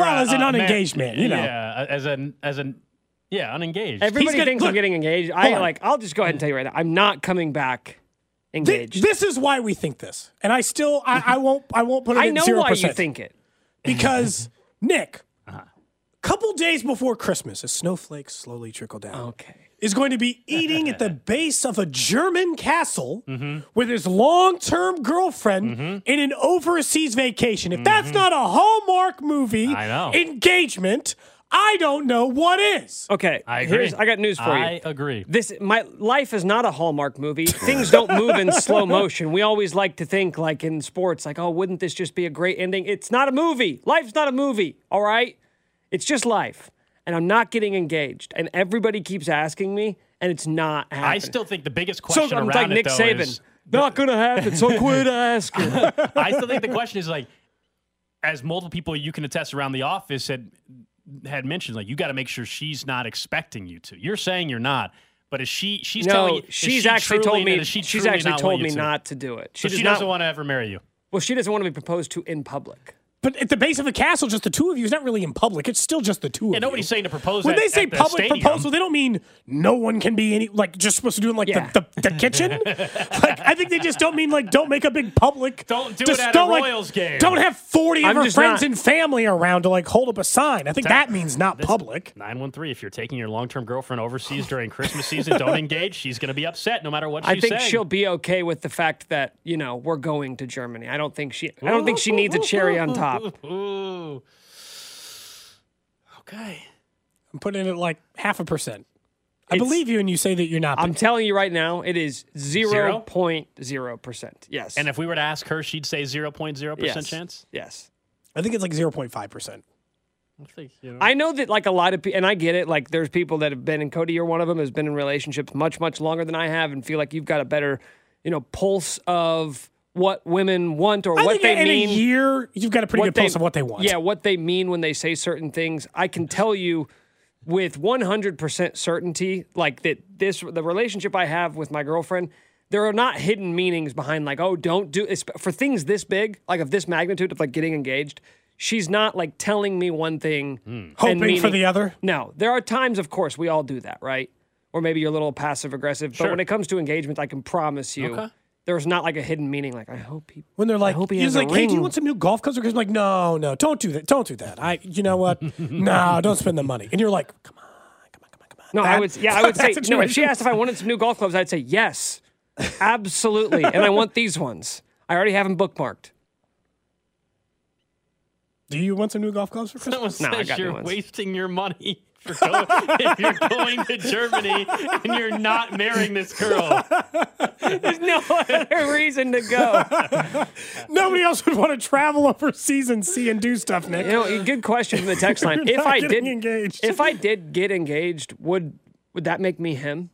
well, a, as an unengaged man, man, you know. Yeah, as an as an yeah, unengaged. Everybody gonna, thinks look, I'm getting engaged. I on. like. I'll just go ahead and tell you right now. I'm not coming back engaged. This, this is why we think this, and I still I, I won't I won't put it. I in know zero percent why you think it because Nick, a uh-huh. couple days before Christmas, as snowflakes slowly trickle down, okay, is going to be eating at the base of a German castle mm-hmm. with his long-term girlfriend mm-hmm. in an overseas vacation. If mm-hmm. that's not a Hallmark movie I know. engagement, I don't know what is. Okay, I agree. Here's, I got news for I you. I agree. This my life is not a Hallmark movie. Things don't move in slow motion. We always like to think, like in sports, like, oh, wouldn't this just be a great ending? It's not a movie. Life's not a movie, all right? It's just life. And I'm not getting engaged. And everybody keeps asking me, and it's not happening. I still think the biggest question so, around like it, Nick though, Saban, is... Not going to happen, so quit asking. I still think the question is, like, as multiple people you can attest around the office had, had mentioned, like, you got to make sure she's not expecting you to. You're saying you're not, but is she... She's no, telling you, she's she actually told me, she she's actually not told me to? not to do it. She, so does she doesn't not, want to ever marry you. Well, she doesn't want to be proposed to in public. But at the base of the castle, just the two of you is not really in public. It's still just the two of you. Yeah, nobody's you. saying to propose. When at, they say the public stadium. proposal, they don't mean no one can be any like just supposed to do in like yeah. the, the, the kitchen. Like I think they just don't mean like don't make a big public. Don't do it at a Royals like, game. Don't have forty I'm of your friends not, and family around to like hold up a sign. I think that means not public. nine one three If you're taking your long term girlfriend overseas during Christmas season, don't engage. She's going to be upset no matter what she's saying. I think saying. she'll be okay with the fact that you know we're going to Germany. I don't think she. I don't think she needs a cherry on top. Ooh. Okay. I'm putting it at like half a percent. I it's, believe you and you say that you're not. Big. I'm telling you right now, it is zero point zero percent. Yes. And if we were to ask her, she'd say zero point zero percent yes. chance? Yes. I think it's like zero point five percent. I think, you know. I know that like a lot of people, and I get it, like there's people that have been, and Cody, you're one of them, has been in relationships much, much longer than I have and feel like you've got a better, you know, pulse of what women want or I what think they in mean. In a year, you've got a pretty good they, pulse of what they want. Yeah, what they mean when they say certain things. I can tell you with one hundred percent certainty, like that this, the relationship I have with my girlfriend, there are not hidden meanings behind like, oh, don't do, for things this big, like of this magnitude of like getting engaged, she's not like telling me one thing. Mm. Hoping meaning, for the other? No. There are times, of course, we all do that, right? Or maybe you're a little passive aggressive. Sure. But when it comes to engagement, I can promise you. Okay. There's not like a hidden meaning. Like I hope he. When they're like, I hope he he's like, hey, do you want some new golf clubs? Because I'm like, no, no, don't do that, don't do that. I, you know what? No, don't spend the money. And you're like, come on, come on, come on, come on. No, that, I would, yeah, I would say no. If she asked if I wanted some new golf clubs, I'd say yes, absolutely, and I want these ones. I already have them bookmarked. Do you want some new golf clubs for Christmas? No, I got new ones. You're wasting your money. If you're, going, if you're going to Germany and you're not marrying this girl, there's no other reason to go. Nobody else would want to travel overseas and see and do stuff, Nick. You know, good question from the text line. If I did engaged, if I did get engaged, would would that make me him?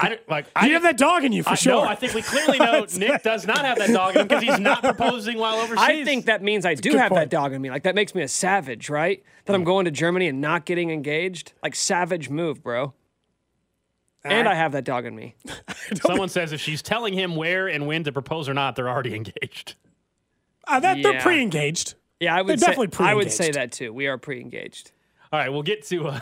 I don't, like, I, you have that dog in you for I, sure. No, I think we clearly know Nick does not have that dog in him because he's not proposing while overseas. I think that means I do have point. that dog in me. Like that makes me a savage, right? That I'm going to Germany and not getting engaged. Like savage move, bro. I, and I have that dog in me. Someone says if she's telling him where and when to propose or not, they're already engaged. Uh, that yeah. They're pre-engaged. Yeah, I would. They're say, definitely I would say that too. We are pre-engaged. All right, we'll get to uh,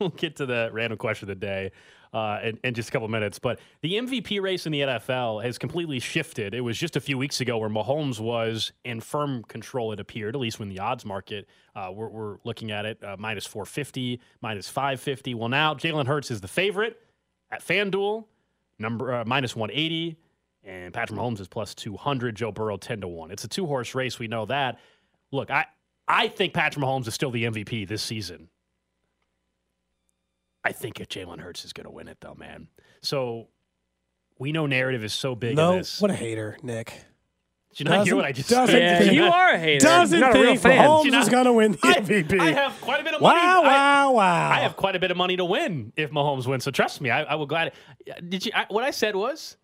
we'll get to the random question of the day. Uh, in, in just a couple minutes, but the M V P race in the N F L has completely shifted. It was just a few weeks ago where Mahomes was in firm control, it appeared, at least when the odds market uh, we're, we're looking at it, uh, minus four fifty, minus five fifty. Well, now Jalen Hurts is the favorite at FanDuel, number uh, minus one eighty, and Patrick Mahomes is plus two hundred, Joe Burrow ten to one. It's a two-horse race, we know that. Look, I, I think Patrick Mahomes is still the M V P this season. I think if Jalen Hurts is going to win it, though, man. So we know narrative is so big no, in this. What a hater, Nick. Did you not doesn't, hear what I just said? Yeah, you are a hater. Doesn't not think Mahomes is going to win the I, M V P. I have quite a bit of money. Wow, wow, wow. I, I have quite a bit of money to win if Mahomes wins, so trust me. I, I will glad it. Did you, I, what I said was,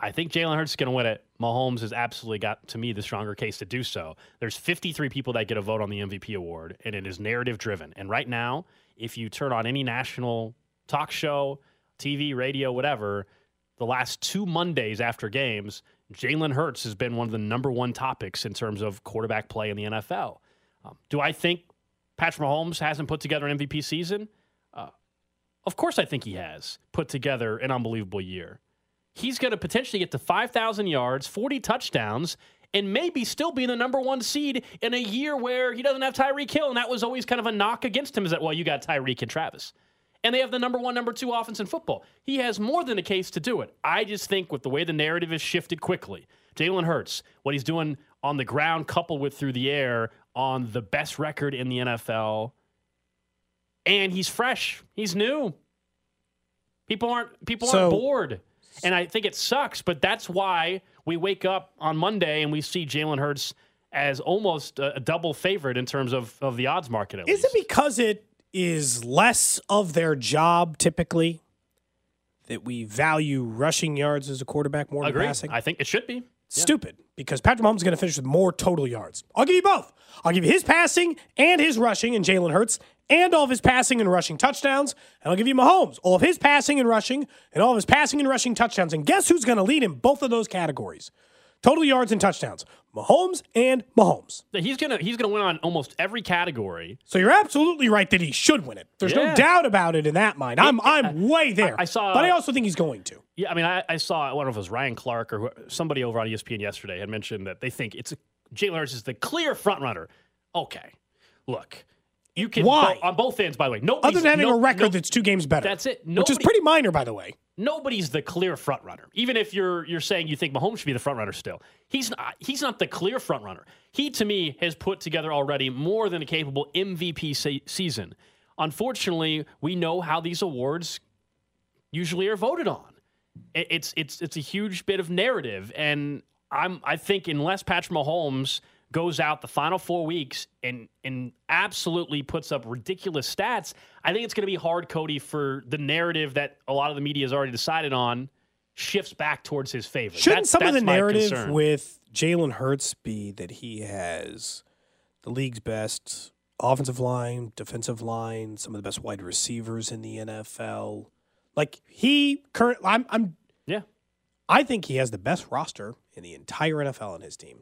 I think Jalen Hurts is going to win it. Mahomes has absolutely got, to me, the stronger case to do so. There's fifty-three people that get a vote on the M V P award, and it is narrative-driven. And right now, if you turn on any national talk show, T V, radio, whatever, the last two Mondays after games, Jalen Hurts has been one of the number one topics in terms of quarterback play in the N F L. Um, do I think Patrick Mahomes hasn't put together an M V P season? Uh, of course I think he has put together an unbelievable year. He's going to potentially get to five thousand yards, forty touchdowns, and maybe still be the number one seed in a year where he doesn't have Tyreek Hill. And that was always kind of a knock against him is that, well, you got Tyreek and Travis. And they have the number one, number two offense in football. He has more than a case to do it. I just think with the way the narrative has shifted quickly, Jalen Hurts, what he's doing on the ground coupled with through the air on the best record in the N F L. And he's fresh. He's new. People aren't, people so, aren't bored. And I think it sucks, but that's why we wake up on Monday and we see Jalen Hurts as almost a, a double favorite in terms of, of the odds market. At least. Is it because it is less of their job typically that we value rushing yards as a quarterback more Agreed. than passing? I think it should be. Stupid, yeah. Because Patrick Mahomes is going to finish with more total yards. I'll give you both. I'll give you his passing and his rushing and Jalen Hurts and all of his passing and rushing touchdowns. And I'll give you Mahomes, all of his passing and rushing and all of his passing and rushing touchdowns. And guess who's going to lead in both of those categories? total yards and touchdowns. Mahomes and Mahomes. He's gonna he's gonna win on almost every category. So you're absolutely right that he should win it. There's yeah. no doubt about it in that mind. It, I'm I'm uh, way there. I, I saw, but I also think he's going to. Yeah, I mean, I, I saw I don't know if it was Ryan Clark or who, somebody over on E S P N yesterday had mentioned that they think it's Jalen Hurts is the clear front runner. Okay, look. You can Why? Bo- on both ends, by the way. Nobody's, Other than having no, a record no, that's two games better. That's it. Nobody, which is pretty minor, by the way. Nobody's the clear front runner. Even if you're you're saying you think Mahomes should be the front runner still. He's not he's not the clear front runner. He, to me, has put together already more than a capable M V P se- season. Unfortunately, we know how these awards usually are voted on. It, it's it's it's a huge bit of narrative, and I'm I think unless Patrick Mahomes goes out the final four weeks and and absolutely puts up ridiculous stats, I think it's going to be hard, Cody, for the narrative that a lot of the media has already decided on shifts back towards his favor. Shouldn't that's, some that's of the narrative concern. With Jalen Hurts be that he has the league's best offensive line, defensive line, some of the best wide receivers in the N F L? Like he currently, I'm, I'm, yeah, I think he has the best roster in the entire N F L on his team.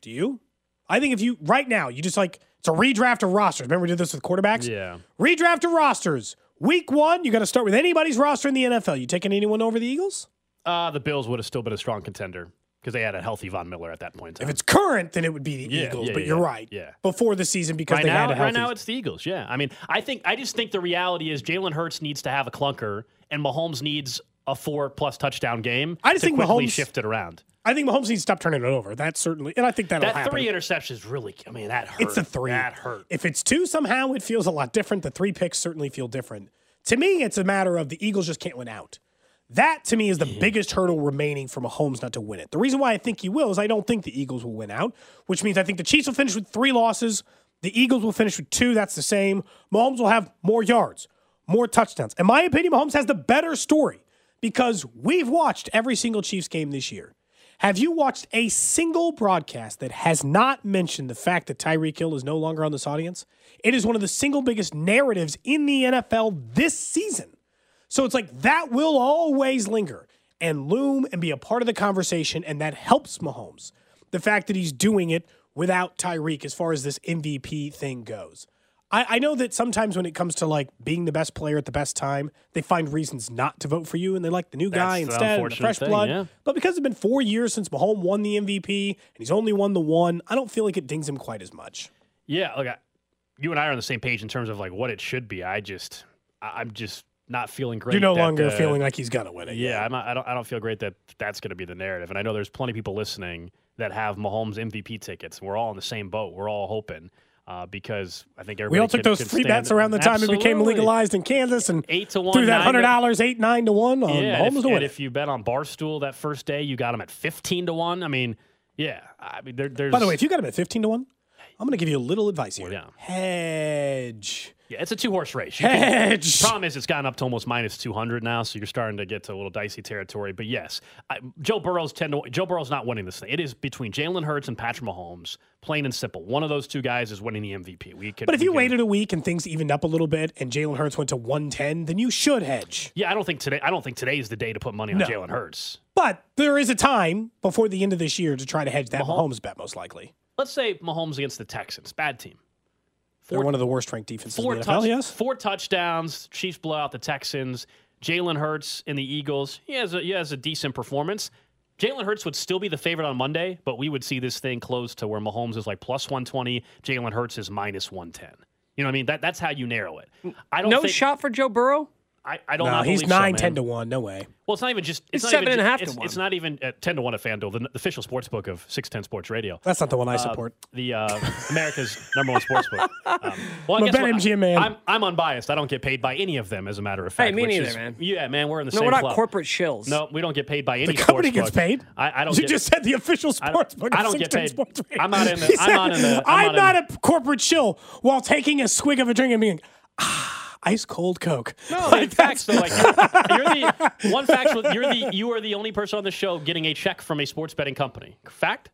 Do you? I think if you, right now, you just like, it's a redraft of rosters. Remember we did this with quarterbacks? Yeah. Redraft of rosters. Week one, you got to start with anybody's roster in the N F L. You taking anyone over the Eagles? Uh, the Bills would have still been a strong contender because they had a healthy Von Miller at that point in time. If it's current, then it would be the yeah, Eagles, yeah, but yeah, you're right. Yeah. Before the season because right they now, had a healthy. Right now it's the Eagles, yeah. I mean, I think I just think the reality is Jalen Hurts needs to have a clunker and Mahomes needs a four-plus touchdown game I just to think quickly Mahomes, shift it around. I think Mahomes needs to stop turning it over. That's certainly, and I think that'll that happen. That three interceptions really, I mean, that hurt. It's a three. That hurt. If it's two, somehow it feels a lot different. The three picks certainly feel different. To me, it's a matter of the Eagles just can't win out. That, to me, is the yeah. biggest hurdle remaining for Mahomes not to win it. The reason why I think he will is I don't think the Eagles will win out, which means I think the Chiefs will finish with three losses. The Eagles will finish with two. That's the same. Mahomes will have more yards, more touchdowns. In my opinion, Mahomes has the better story. Because we've watched every single Chiefs game this year. Have you watched a single broadcast that has not mentioned the fact that Tyreek Hill is no longer on this audience? It is one of the single biggest narratives in the N F L this season. So it's like that will always linger and loom and be a part of the conversation, and that helps Mahomes. The fact that he's doing it without Tyreek as far as this M V P thing goes. I know that sometimes when it comes to like being the best player at the best time, they find reasons not to vote for you, and they like the new guy That's instead, the, the fresh thing, blood. Yeah. But because it's been four years since Mahomes won the M V P and he's only won the one, I don't feel like it dings him quite as much. Yeah, look, I, you and I are on the same page in terms of like what it should be. I just, I, I'm just. Not feeling great. You're no that, longer uh, feeling like he's gonna win it. Yeah, I'm not, I don't. I don't feel great that that's gonna be the narrative. And I know there's plenty of people listening that have Mahomes M V P tickets. We're all in the same boat. We're all hoping uh, because I think everybody. We all took can, those can free bets around the time absolutely. It became legalized in Kansas, and eight to one through that hundred dollars, eight nine to one on yeah, Mahomes if, to win. And if you bet on Barstool that first day, you got him at fifteen to one. I mean, yeah. I mean, there, there's. By the way, if you got him at fifteen to one, I'm gonna give you a little advice here. Yeah. Hedge. Yeah, it's a two-horse race. You can, the problem is it's gotten up to almost minus two hundred now, so you're starting to get to a little dicey territory. But, yes, I, Joe Burrow's ten to, Joe Burrow's not winning this thing. It is between Jalen Hurts and Patrick Mahomes, plain and simple. One of those two guys is winning the M V P. We could, but if you waited a week and things evened up a little bit and Jalen Hurts went to one ten, then you should hedge. Yeah, I don't think today I don't think today is the day to put money on no. Jalen Hurts. But there is a time before the end of this year to try to hedge that Mahomes, Mahomes bet most likely. Let's say Mahomes against the Texans, bad team. Four, They're one of the worst-ranked defenses in the N F L, touch, yes? Four touchdowns, Chiefs blow out the Texans, Jalen Hurts and the Eagles. He has a, he has a decent performance. Jalen Hurts would still be the favorite on Monday, but we would see this thing close to where Mahomes is like plus one twenty, Jalen Hurts is minus one ten. You know what I mean? That That's how you narrow it. I don't. No think, shot for Joe Burrow? I, I don't know. He's nine, so, ten to one. No way. Well, it's not even just. It's, it's not seven even, and a half to it's, one. It's not even at ten to one at FanDuel, the, the official sports book of six ten Sports Radio. That's not the one I uh, support. The uh, America's number one sports book. Um, well, I guess what, M G M, man. I'm, I'm unbiased. I don't get paid by any of them, as a matter of fact. Hey, me neither, is, man. Yeah, man, we're in the no, same. No, we're not club. Corporate shills. No, we don't get paid by any. The company sports gets book. Paid. I, I don't. You get, just said the official sports book. I don't, of I don't get paid. Sports I'm not in the. I'm not in the. I'm not a corporate shill while taking a swig of a drink and being. Ice cold Coke. No, like in fact, so like you're, you're the one factual. You're the you are the only person on the show getting a check from a sports betting company. Fact?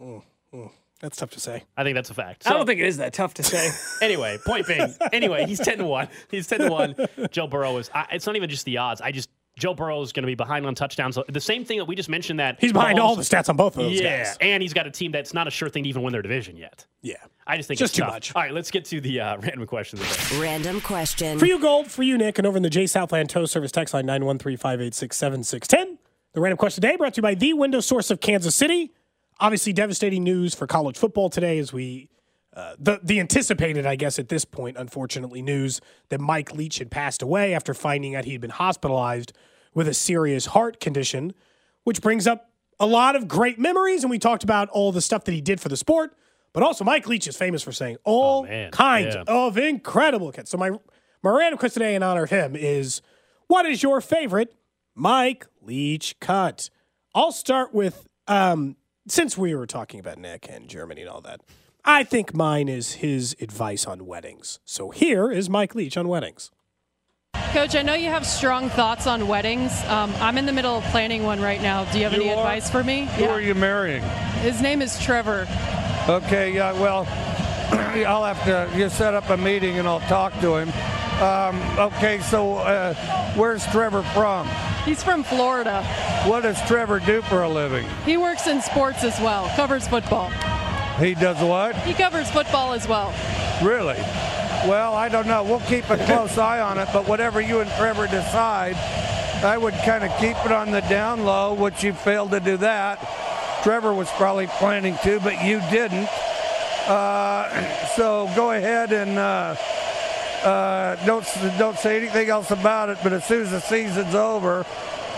Mm, mm, that's tough to say. I think that's a fact. So, I don't think it is that tough to say. Anyway, point being. Anyway, he's ten to one. He's ten to one. Joe Burrow is. I, it's not even just the odds. I just Joe Burrow is going to be behind on touchdowns. The same thing that we just mentioned, that he's behind Mahomes, all the stats on both of those yeah, guys. Yeah, and he's got a team that's not a sure thing to even win their division yet. Yeah. I just think just it's too tough. much. All right, let's get to the uh, random question. Random question. For you, Gold, for you, Nick, and over in the Jay Southland Tow Service text line, nine one three, five eight six, seven six one zero. The random question today brought to you by The Window Source of Kansas City. Obviously, devastating news for college football today as we, uh, the, the anticipated, I guess, at this point, unfortunately, news that Mike Leach had passed away after finding out he'd been hospitalized with a serious heart condition, which brings up a lot of great memories. And we talked about all the stuff that he did for the sport, but also Mike Leach is famous for saying all oh, kinds yeah. of incredible kids. So my, my random question today in honor of him is, what is your favorite Mike Leach cut? I'll start with... Um, Since we were talking about Nick and Germany and all that, I think mine is his advice on weddings. So here is Mike Leach on weddings. Coach, I know you have strong thoughts on weddings. Um, I'm in the middle of planning one right now. Do you have you any are? advice for me? Who yeah. are you marrying? His name is Trevor. Okay, yeah, well, I'll have to you set up a meeting and I'll talk to him. Um, okay, so uh, where's Trevor from? He's from Florida. What does Trevor do for a living? He works in sports as well, covers football. He does what? He covers football as well. Really? Well, I don't know. We'll keep a close eye on it, but whatever you and Trevor decide, I would kind of keep it on the down low, which you failed to do that. Trevor was probably planning to, but you didn't. Uh, so go ahead and... Uh, Uh, don't don't say anything else about it, but as soon as the season's over,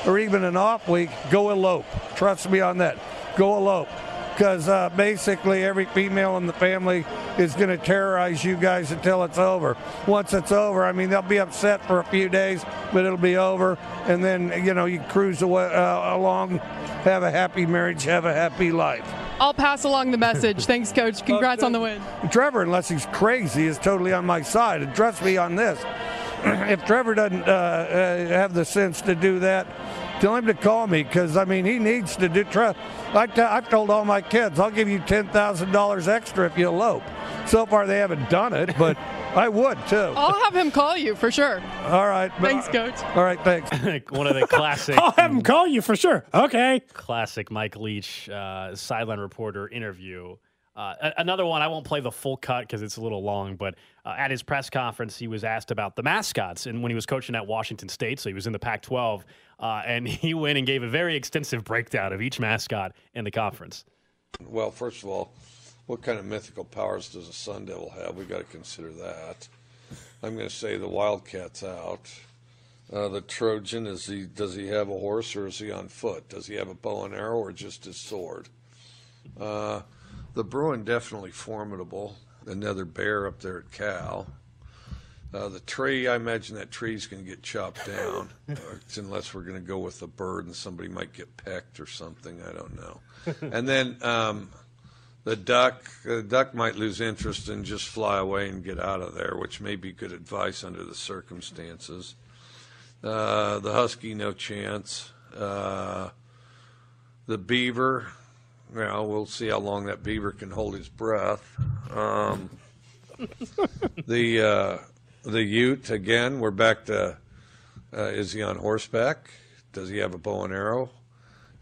or even an off week, go elope. Trust me on that. Go elope, because uh, basically every female in the family is going to terrorize you guys until it's over. Once it's over, I mean, they'll be upset for a few days, but it'll be over, and then, you know, you cruise away, uh, along, have a happy marriage, have a happy life. I'll pass along the message. Thanks, Coach. Congrats on the win. Trevor, unless he's crazy, is totally on my side. And trust me on this. If Trevor doesn't uh, uh, have the sense to do that, tell him to call me, because, I mean, he needs to do trust. Like t- I've told all my kids, I'll give you ten thousand dollars extra if you elope. So far, they haven't done it, but I would, too. I'll have him call you, for sure. All right. Thanks, Coach. All right, thanks. One of the classic. I'll have him call you, for sure. Okay. Classic Mike Leach uh, sideline reporter interview. Uh, another one, I won't play the full cut because it's a little long, but uh, at his press conference, he was asked about the mascots, and when he was coaching at Washington State, so he was in the Pac twelve, uh, and he went and gave a very extensive breakdown of each mascot in the conference. Well, first of all, what kind of mythical powers does a sun devil have? We've got to consider that. I'm going to say the Wildcat's out. Uh, the Trojan, is he? Does he have a horse or is he on foot? Does he have a bow and arrow or just his sword? Uh, the Bruin, definitely formidable. Another bear up there at Cal. Uh, the tree, I imagine that tree's going to get chopped down, uh, unless we're going to go with a bird and somebody might get pecked or something. I don't know. And then... Um, The duck, the duck might lose interest and just fly away and get out of there, which may be good advice under the circumstances. Uh, the husky, no chance. Uh, the beaver, well, we'll see how long that beaver can hold his breath. Um, the uh, the ute, again, we're back to, uh, is he on horseback? Does he have a bow and arrow?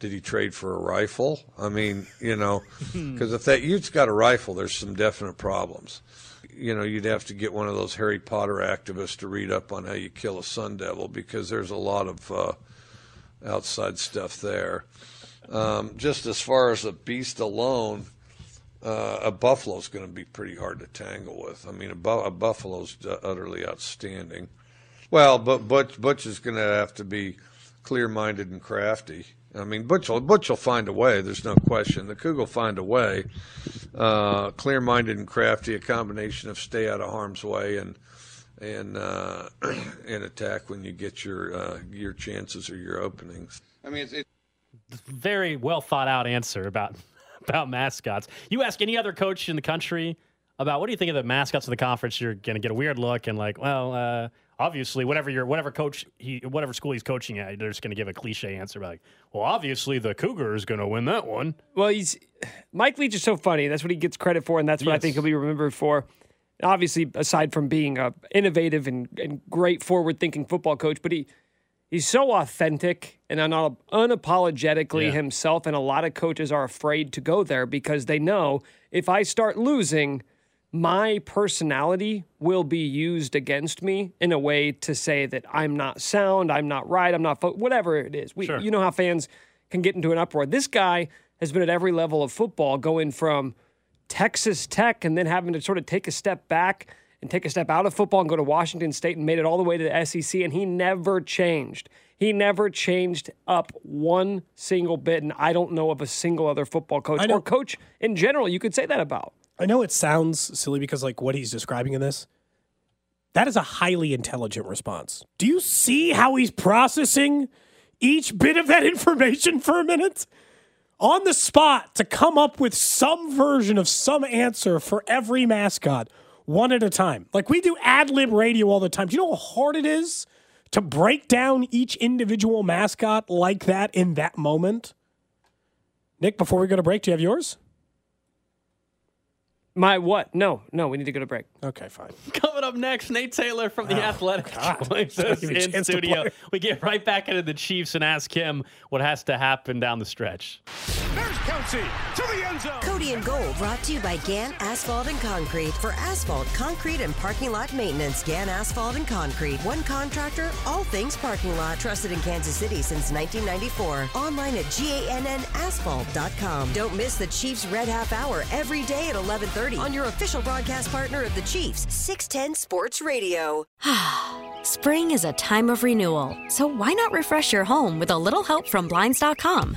Did he trade for a rifle? I mean, you know, because if that youth's got a rifle, there's some definite problems. You know, you'd have to get one of those Harry Potter activists to read up on how you kill a sun devil, because there's a lot of uh, outside stuff there. Um, just as far as a beast alone, uh, a buffalo's going to be pretty hard to tangle with. I mean, a, bu- a buffalo's utterly outstanding. Well, but Butch, Butch is going to have to be clear-minded and crafty. I mean, Butch will, Butch will find a way. There's no question. The Cougar will find a way. Uh, clear-minded and crafty, a combination of stay out of harm's way and and uh, and attack when you get your uh, your chances or your openings. I mean, it's, it's very well thought out answer about about mascots. You ask any other coach in the country about what do you think of the mascots of the conference, you're going to get a weird look and like, well, uh, obviously, whatever you're, whatever coach he, whatever school he's coaching at, they're just going to give a cliche answer like, "Well, obviously the Cougar is going to win that one." Well, he's Mike Leach is so funny. That's what he gets credit for, and that's what yes. I think he'll be remembered for. Obviously, aside from being a innovative and, and great forward-thinking football coach, but he He's so authentic and un- unapologetically yeah. himself, and a lot of coaches are afraid to go there because they know if I start losing, my personality will be used against me in a way to say that I'm not sound, I'm not right, I'm not fo- whatever it is. We, sure. You know how fans can get into an uproar. This guy has been at every level of football, going from Texas Tech and then having to sort of take a step back and take a step out of football and go to Washington State and made it all the way to the S E C, and he never changed. He never changed up one single bit, and I don't know of a single other football coach or coach in general you could say that about. I know it sounds silly because, like, what he's describing in this, that is a highly intelligent response. Do you see how he's processing each bit of that information for a minute? On the spot to come up with some version of some answer for every mascot, one at a time. Like, we do ad-lib radio all the time. Do you know how hard it is to break down each individual mascot like that in that moment? Nick, before we go to break, do you have yours? My what? No, no, we need to go to break. Okay, fine. Coming up next, Nate Taylor from The oh, Athletic joins us in studio. We get right back into the Chiefs and ask him what has to happen down the stretch. There's Kelsey to the end zone. Cody and Gold brought to you by Gann Asphalt and Concrete. For asphalt, concrete, and parking lot maintenance, Gann Asphalt and Concrete. One contractor, all things parking lot. Trusted in Kansas City since nineteen ninety-four. Online at gann asphalt dot com. Don't miss the Chiefs Red Half Hour every day at eleven thirty. On your official broadcast partner of the Chiefs, six ten Sports Radio. Spring is a time of renewal, so why not refresh your home with a little help from blinds dot com?